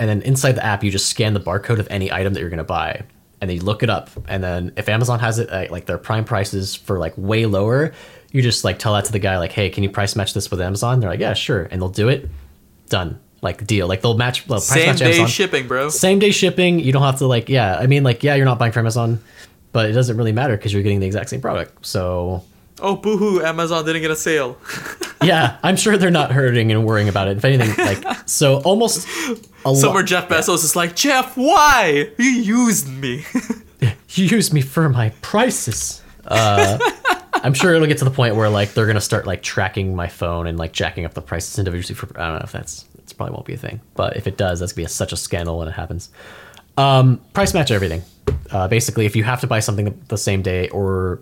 and then inside the app you just scan the barcode of any item that you're gonna buy, and then you look it up, and then if Amazon has it at like their prime prices for like way lower, you just like tell that to the guy like, hey, can you price match this with Amazon? And they're like, yeah, sure, and they'll do it. Done. Like, deal. Like, they'll match, they'll price match Amazon. Same day shipping, bro. Same day shipping. You don't have to like, yeah, I mean, like, yeah, you're not buying from Amazon, but it doesn't really matter because you're getting the exact same product. So, oh, boohoo, Amazon didn't get a sale. Yeah, I'm sure they're not hurting and worrying about it. If anything, like, so almost a somewhere Jeff Bezos is like, Jeff, why? You used me. You used me for my prices. I'm sure it'll get to the point where like they're going to start like tracking my phone and like jacking up the prices individually. For, I don't know if that's probably won't be a thing. But if it does, that's going to be such a scandal when it happens. Price match everything. Basically, if you have to buy something the same day, or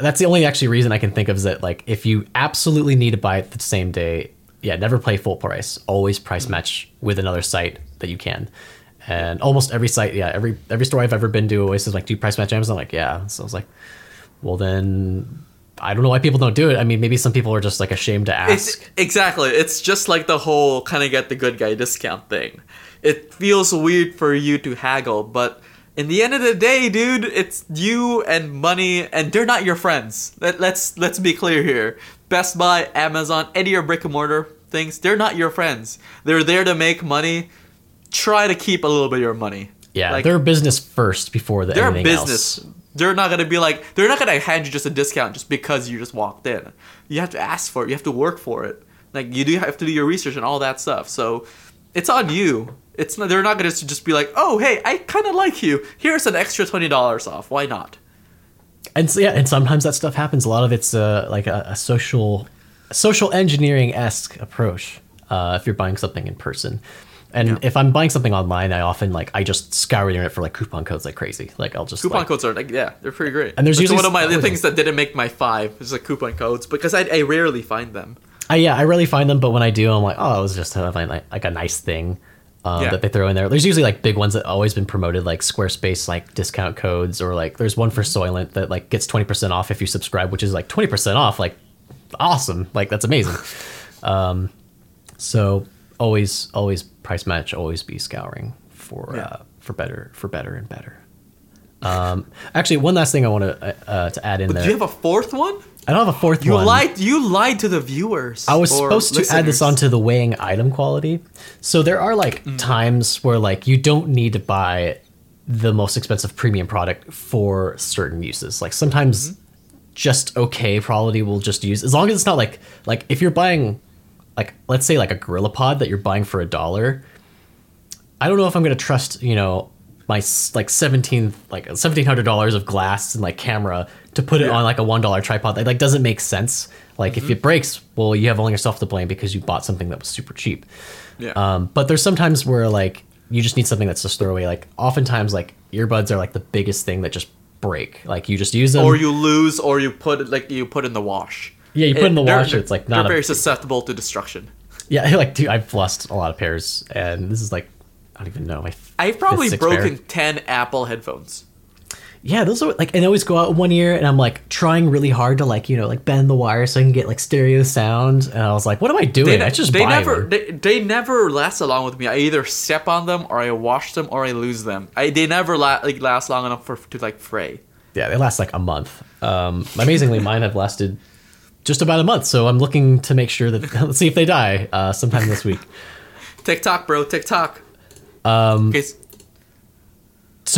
that's the only actually reason I can think of, is that like if you absolutely need to buy it the same day, never play full price. Always price match with another site that you can. And almost every site, every store I've ever been to always is like, do you price match Amazon? I'm like, yeah. So I was like, well then, I don't know why people don't do it. I mean, maybe some people are just like ashamed to ask. Exactly. It's just like the whole kind of get the good guy discount thing. It feels weird for you to haggle, but in the end of the day, dude, it's you and money, and they're not your friends. Let's be clear here. Best Buy, Amazon, any of your brick and mortar things, they're not your friends. They're there to make money. Try to keep a little bit of your money. Yeah, like, they're business first before anything else. They're not going to be like, they're not going to hand you just a discount just because you just walked in. You have to ask for it. You have to work for it. Like, you do have to do your research and all that stuff. So it's on you. It's not, they're not going to just be like, oh, hey, I kind of like you. Here's an extra $20 off. Why not? And so, yeah, and sometimes that stuff happens. A lot of it's like a social engineering-esque approach if you're buying something in person. And if I'm buying something online, I often like, I just scour the internet for like coupon codes like crazy. Like, I'll just coupon codes are like, yeah, they're pretty great. And there's usually one of my things that didn't make my 5 is like coupon codes, because I rarely find them. I rarely find them, but when I do, I'm like, oh, it was just like a nice thing. That they throw in there. There's usually like big ones that always been promoted, like Squarespace, like discount codes, or like there's one for Soylent that like gets 20% off if you subscribe, which is like 20% off, like awesome, like that's amazing. So always price match, always be scouring for better and better. Actually, one last thing I want to add in there. Do you have a fourth one? I don't have a fourth one. You lied to the viewers. I was supposed to add this onto the weighing item quality. So there are times where you don't need to buy the most expensive premium product for certain uses. Like sometimes just okay quality will just use, as long as it's not like if you're buying let's say a GorillaPod that you're buying for $1. I don't know if I'm going to trust, my $1,700 of glass and camera to put it on a $1 tripod that doesn't make sense. If it breaks, well, you have only yourself to blame because you bought something that was super cheap. Yeah. But there's sometimes where you just need something that's just throwaway. Oftentimes earbuds are the biggest thing that just break. You just use them, or you lose, or you put in the wash. Yeah, you put in the wash. It's not. They're very susceptible to destruction. Yeah, dude, I've lost a lot of pairs, and this is I don't even know. I've probably broken 10 Apple headphones. Yeah, those are and they always go out one ear, and I'm trying really hard to bend the wire so I can get stereo sound. And I was like, what am I doing? They never last along with me. I either step on them, or I wash them, or I lose them. They never last long enough to fray. Yeah, they last a month. Amazingly, mine have lasted just about a month. So I'm looking to make sure that let's see if they die sometime this week. TikTok, bro, TikTok. So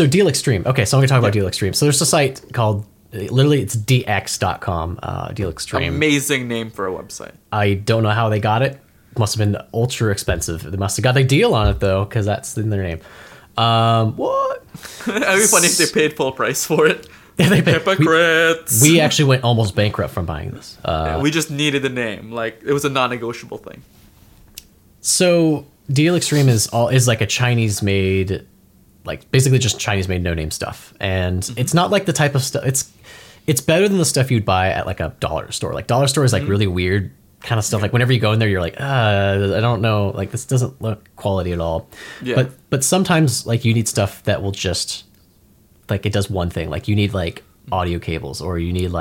Deal Extreme. Okay, so I'm going to talk about Deal Extreme. So there's a site called, literally it's dx.com, Deal Extreme. Amazing name for a website. I don't know how they got it. Must have been ultra expensive. They must have got a deal on it, though, because that's in their name. What? It would be funny if they paid full price for it. Hypocrites. We actually went almost bankrupt from buying this. We just needed the name. It was a non-negotiable thing. So Deal Extreme is a Chinese-made, basically just Chinese-made no-name stuff, and it's not the type of stuff. It's better than the stuff you'd buy at a dollar store. Dollar store is really weird kind of stuff. Yeah. Whenever you go in there, you're I don't know. This doesn't look quality at all. Yeah. But sometimes you need stuff that will just it does one thing. You need audio cables, or you need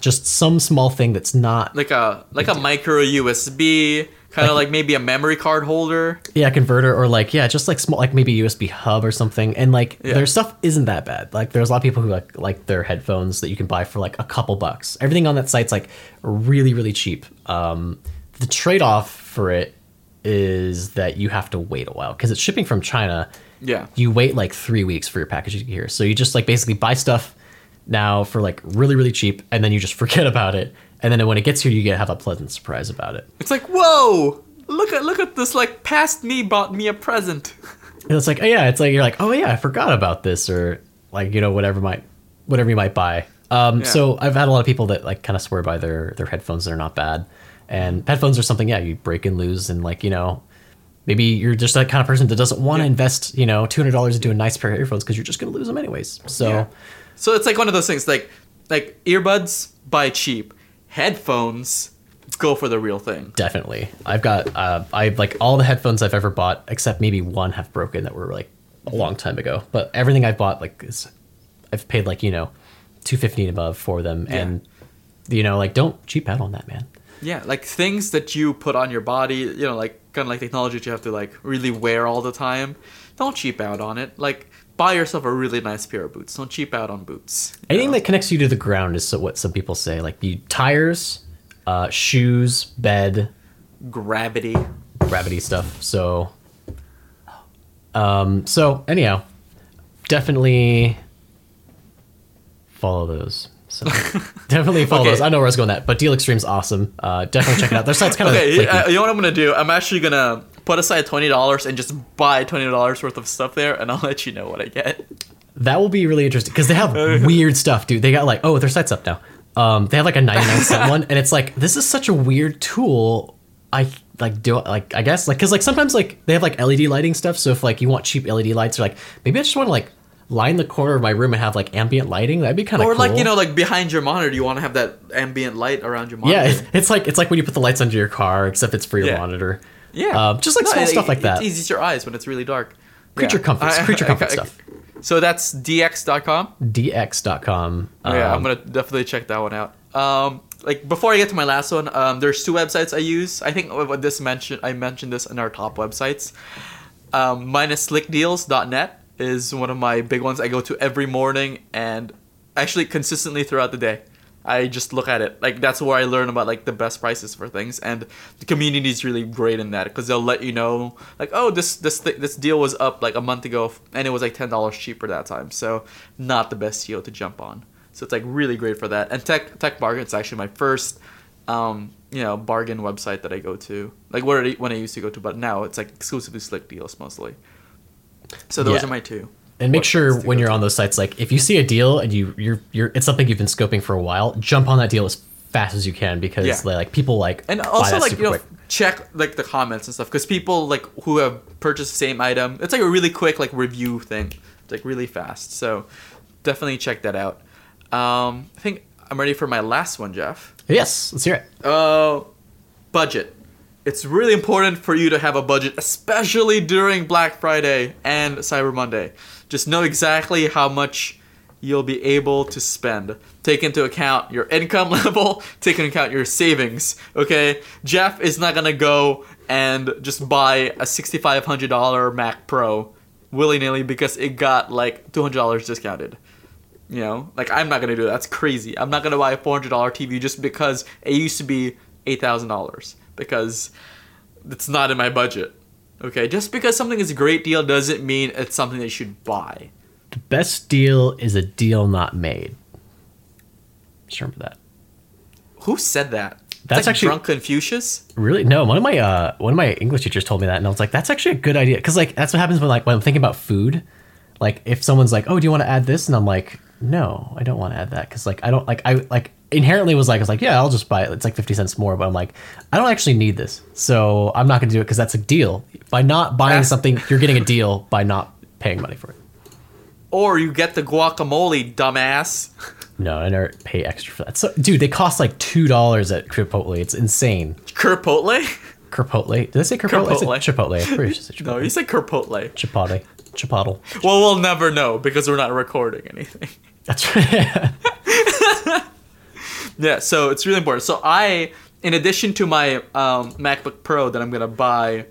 just some small thing that's not a micro USB. Kind of maybe a memory card holder. Yeah, converter, or small, maybe USB hub or something. And their stuff isn't that bad. There's a lot of people who like their headphones that you can buy for a couple bucks. Everything on that site's really, really cheap. The trade-off for it is that you have to wait a while because it's shipping from China. Yeah. You wait 3 weeks for your package to get here. So you just basically buy stuff now for really, really cheap, and then you just forget about it. And then when it gets here, you have a pleasant surprise about it. It's whoa! Look at this! Past me bought me a present. And it's oh yeah! It's you're oh yeah! I forgot about this, or whatever you might buy. So I've had a lot of people that kind of swear by their headphones that are not bad, and headphones are something you break and lose, and maybe you're just that kind of person that doesn't want to invest $200 into a nice pair of earphones because you're just gonna lose them anyways. So, so it's one of those things earbuds, buy cheap. Headphones, go for the real thing. Definitely. I've got all the headphones I've ever bought, except maybe one have broken that were a long time ago. But everything I've bought is I've paid $250 and above for them, and don't cheap out on that, man. Yeah, things that you put on your body, kind of technology that you have to really wear all the time. Don't cheap out on it. Buy yourself a really nice pair of boots. Don't cheap out on boots. Anything that connects you to the ground is what some people say. Tires, shoes, bed. Gravity stuff. So, anyhow, definitely follow those. So definitely follow those. I know where I was going with that, but Deal Extreme's awesome. Definitely check it out. Their site's kind of you know what I'm going to do? I'm actually going to put aside $20 and just buy $20 worth of stuff there, and I'll let you know what I get. That will be really interesting because they have weird stuff, dude. They got their site's up now. They have a 99-cent one, and it's this is such a weird tool. I guess because sometimes they have LED lighting stuff. So if you want cheap LED lights, you're maybe I just want to line the corner of my room and have ambient lighting. That'd be kind of cool. Or behind your monitor, you want to have that ambient light around your monitor. Yeah, it's like when you put the lights under your car, except it's for your monitor. Yeah, small stuff like that. It eases your eyes when it's really dark. Creature comfort stuff. So that's dx.com? dx.com. I'm going to definitely check that one out. Like before I get to my last one, there's two websites I use. I think I mentioned this in our top websites. Mine is slickdeals.net is one of my big ones I go to every morning, and actually consistently throughout the day. I just look at it. Like, that's where I learn about, like, the best prices for things. And the community is really great in that, because they'll let you know, like, oh, this deal was up, like, a month ago, and it was, like, $10 cheaper that time. So, not the best deal to jump on. So, it's, like, really great for that. And Tech Bargain is actually my first, bargain website that I go to. Like, when I used to go to, but now it's, like, exclusively Slick Deals, mostly. So, those are my two. And make sure when you're on those sites, like, if you see a deal and you're it's something you've been scoping for a while, jump on that deal as fast as you can, because like people like, and also like, check like the comments and stuff, because people like who have purchased the same item, it's like a really quick like review thing. It's like really fast, so definitely check that out. I think I'm ready for my last one, Jeff. Yes, let's hear it. Budget. It's really important for you to have a budget, especially during Black Friday and Cyber Monday. Just know exactly how much you'll be able to spend. Take into account your income level. Take into account your savings, okay? Jeff is not going to go and just buy a $6,500 Mac Pro willy-nilly because it got, like, $200 discounted. You know? Like, I'm not going to do that. That's crazy. I'm not going to buy a $400 TV just because it used to be $8,000 because it's not in my budget. Okay, just because something is a great deal doesn't mean it's something that you should buy. The best deal is a deal not made. Just remember that. Who said that? That's like actually drunk Confucius. Really? No, one of my English teachers told me that, and I was like, that's actually a good idea, because like that's what happens when I'm thinking about food. Like if someone's like, oh, do you want to add this? And I'm like, no, I don't want to add that, because like I don't like inherently was like, I was like, yeah, I'll just buy it. It's like 50 cents more, but I'm like, I don't actually need this, so I'm not going to do it, because that's a deal. By not buying something, you're getting a deal by not paying money for it. Or you get the guacamole, dumbass. No, I never pay extra for that. So, dude, they cost like $2 at Chipotle. It's insane. Chipotle? Did I say Chipotle? I said Chipotle. No, you said Chipotle. Chipotle. Well, we'll never know because we're not recording anything. That's right. Yeah, so it's really important. So I, in addition to my MacBook Pro that I'm going to buy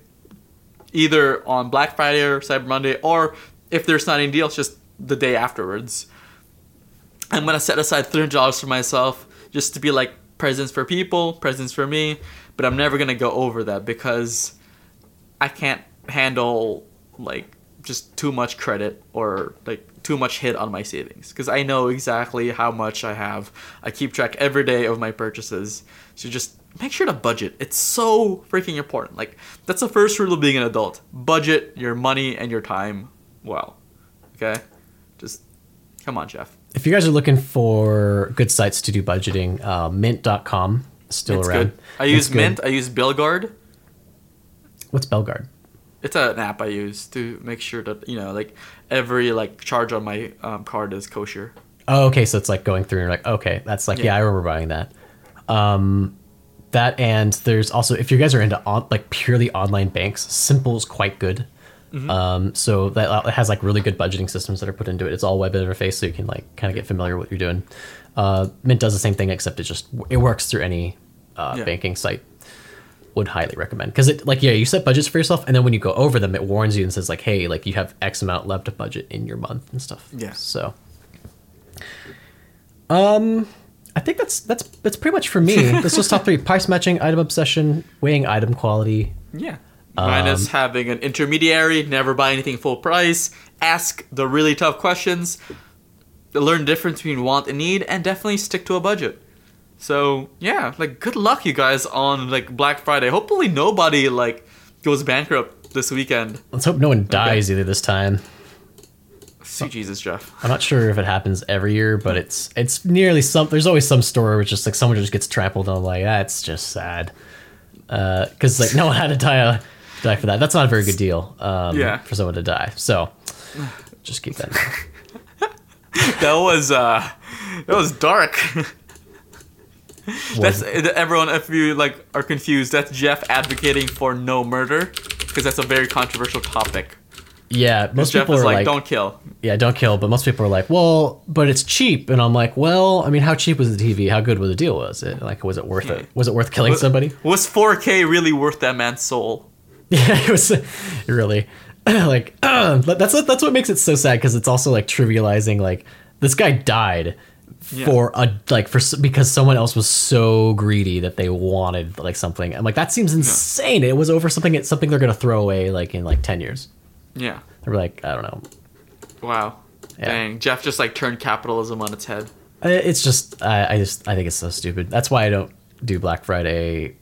either on Black Friday or Cyber Monday, or if there's not any deals, just the day afterwards, I'm going to set aside $300 for myself just to be like presents for people, presents for me, but I'm never going to go over that because I can't handle like just too much credit or like too much hit on my savings, because I know exactly how much I have. I keep track every day of my purchases. So just make sure to budget. It's so freaking important. Like that's the first rule of being an adult. Budget your money and your time well. Okay? Just come on, Jeff. If you guys are looking for good sites to do budgeting, mint.com is still it's around. Good. Mint. I use BillGuard. What's BillGuard? It's an app I use to make sure that, like every like charge on my card is kosher. Oh, okay. So it's like going through and you're like, okay, that's like, yeah I remember buying that. That, and there's also, if you guys are into like purely online banks, Simple is quite good. Mm-hmm. So that has like really good budgeting systems that are put into it. It's all web interface, so you can like kind of get familiar with what you're doing. Mint does the same thing, except it works through any banking site. Would highly recommend, because it like you set budgets for yourself, and then when you go over them, it warns you and says like, hey, like you have X amount left of budget in your month and stuff. Yeah. So, I think that's pretty much for me. This was top 3: price matching, item obsession, weighing item quality. Yeah. Minus having an intermediary, never buy anything full price. Ask the really tough questions. Learn the difference between want and need, and definitely stick to a budget. So, yeah, like, good luck, you guys, on, like, Black Friday. Hopefully nobody, like, goes bankrupt this weekend. Let's hope no one dies either this time. Sweet Jesus, Jeff. I'm not sure if it happens every year, but it's nearly some... There's always some store where it's just, like, someone just gets trampled, and I'm like, that's just sad. Because, like, no one had to die for that. That's not a very good deal for someone to die. So, just keep that in mind. That was dark. That's everyone. If you like are confused, that's Jeff advocating for no murder, because that's a very controversial topic. Yeah, most Jeff people are like, don't kill. Yeah, don't kill. But most people are like, well, but it's cheap. And I'm like, well, I mean, how cheap was the TV? How good was the deal? Was it like, was it worth it? Was it worth killing somebody? Was 4K really worth that man's soul? Yeah, it was really like, that's what makes it so sad. Cause it's also like trivializing, like this guy died because someone else was so greedy that they wanted like something. I'm like, that seems insane. Yeah. It was over something they're going to throw away like in like 10 years. Yeah. They were like, I don't know. Wow. Yeah. Dang. Jeff just like turned capitalism on its head. It's just, I think it's so stupid. That's why I don't do Black Friday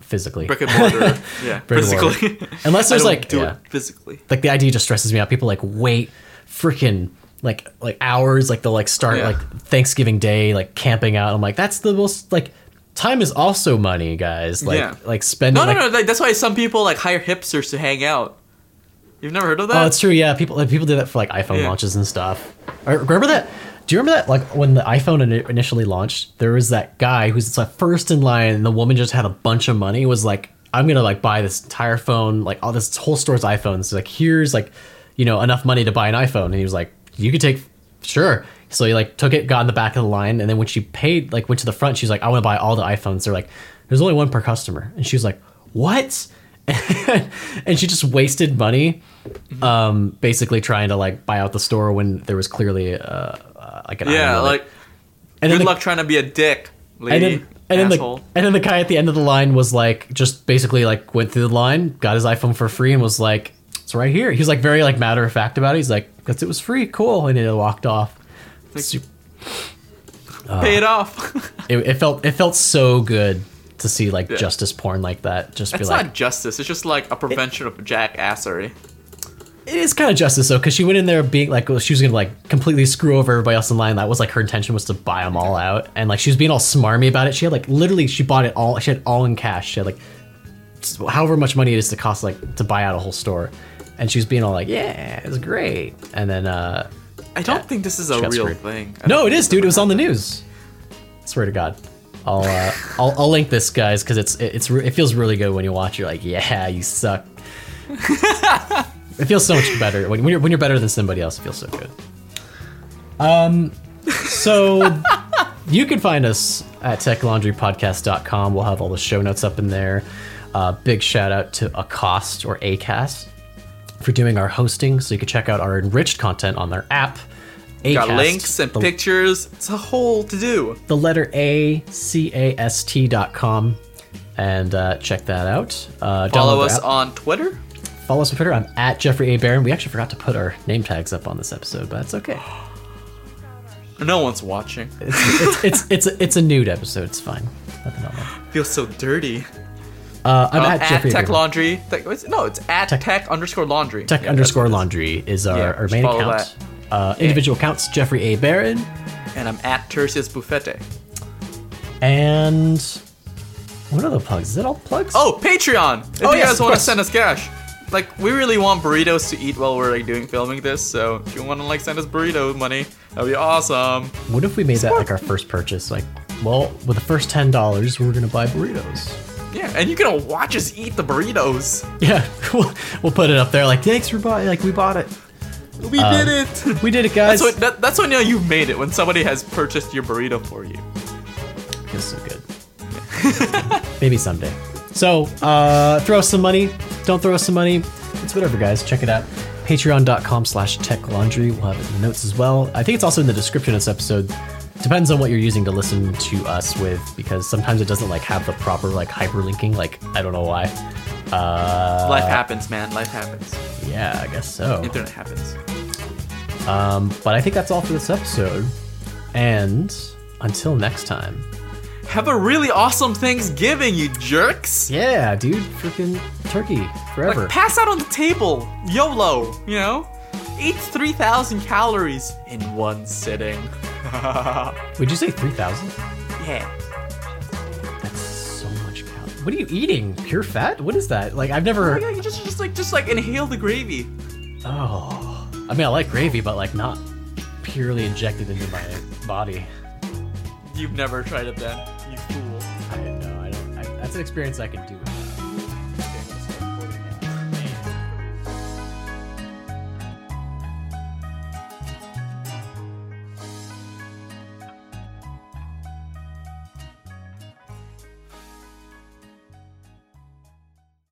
physically. Brick and mortar. Yeah. Physically. Unless there's like, do it physically. Like the idea just stresses me out. People like wait freaking like hours. Like they'll like start like Thanksgiving Day, like camping out. I'm like, that's the most like, time is also money, guys. Like, like spending. No. Like, that's why some people like hire hipsters to hang out. You've never heard of that? Oh, it's true. Yeah, people did that for like iPhone launches and stuff. Remember that? Do you remember that? Like when the iPhone initially launched, there was that guy who's like first in line, and the woman just had a bunch of money. Was like, I'm gonna like buy this entire phone, like all this whole store's iPhones. So, like here's like, you know, enough money to buy an iPhone, and he was like, you could take, sure. So he like took it, got in the back of the line, and then when she paid, like went to the front, she's like, I want to buy all the iPhones. They're like, there's only one per customer, and she was like, what? And she just wasted money basically trying to like buy out the store when there was clearly like an item. Like, and good luck trying to be a dick, lady. And then the guy at the end of the line was like, just basically like went through the line, got his iPhone for free, and was like, it's right here. He was like very like matter of fact about it. He's like, because it was free, cool, and it walked off. Like, pay it off. it felt so good to see like justice porn like that. Just it's like, not justice. It's just like a prevention of jackassery. It is kind of justice though, because she went in there being like, well, she was gonna like completely screw over everybody else in line. That was like her intention, was to buy them all out, and like she was being all smarmy about it. She had like literally, she bought it all. She had all in cash. She had like however much money it is to cost like to buy out a whole store, and she was being all like, yeah, it's great. And then I don't think this is a real thing. No, it is, dude. It was on the news. I swear to God. I'll link this, guys, because it feels really good when you watch. You're like, yeah, you suck. It feels so much better when you're better than somebody else. It feels so good. So you can find us at techlaundrypodcast.com. We'll have all the show notes up in there. Big shout out to Acast or Acast for doing our hosting, so you can check out our enriched content on their app. Acast, got links and pictures. It's a whole to do. The letter acast.com, and check that out. Follow us on Twitter. Follow us on Twitter. I'm at Jeffrey A. Barron. We actually forgot to put our name tags up on this episode, but that's okay. No one's watching. It's a nude episode. It's fine. Nothing on that. Feels so dirty. I'm at Jeffrey Tech Laundry. It's at Tech _ Laundry. Tech _ Laundry is our main account. Individual accounts, Jeffrey A. Barron. And I'm at Tercius Profete. And what are the plugs? Is it all plugs? Oh, Patreon! If you guys want to send us cash. Like, we really want burritos to eat while we're like filming this, so if you want to like send us burrito money, that'd be awesome. What if we made that like our first purchase? Like, well, with the first $10, we're gonna buy burritos. Yeah, and you're gonna watch us eat the burritos. Yeah, we'll put it up there like, thanks for buying, like, we bought it. We did it. We did it, guys. That's when you know you've made it, when somebody has purchased your burrito for you. Feels so good. Maybe someday. So, throw us some money. Don't throw us some money. It's whatever, guys. Check it out. Patreon.com / Tech Laundry. We'll have it in the notes as well. I think it's also in the description of this episode. Depends on what you're using to listen to us with, because sometimes it doesn't like have the proper like hyperlinking. Like, I don't know why. Life happens, man. Life happens. Yeah, I guess so. Internet happens. But I think that's all for this episode. And until next time. Have a really awesome Thanksgiving, you jerks. Yeah, dude. Freaking turkey forever. Like, pass out on the table. YOLO, you know? Eat 3,000 calories in one sitting. Would you say 3,000? Yeah. What are you eating? Pure fat? What is that? Like, I've never... Oh my God, you just inhale the gravy. Oh. I mean, I like gravy, but, like, not purely injected into my body. You've never tried it then, you fool. I don't know. That's an experience I can do.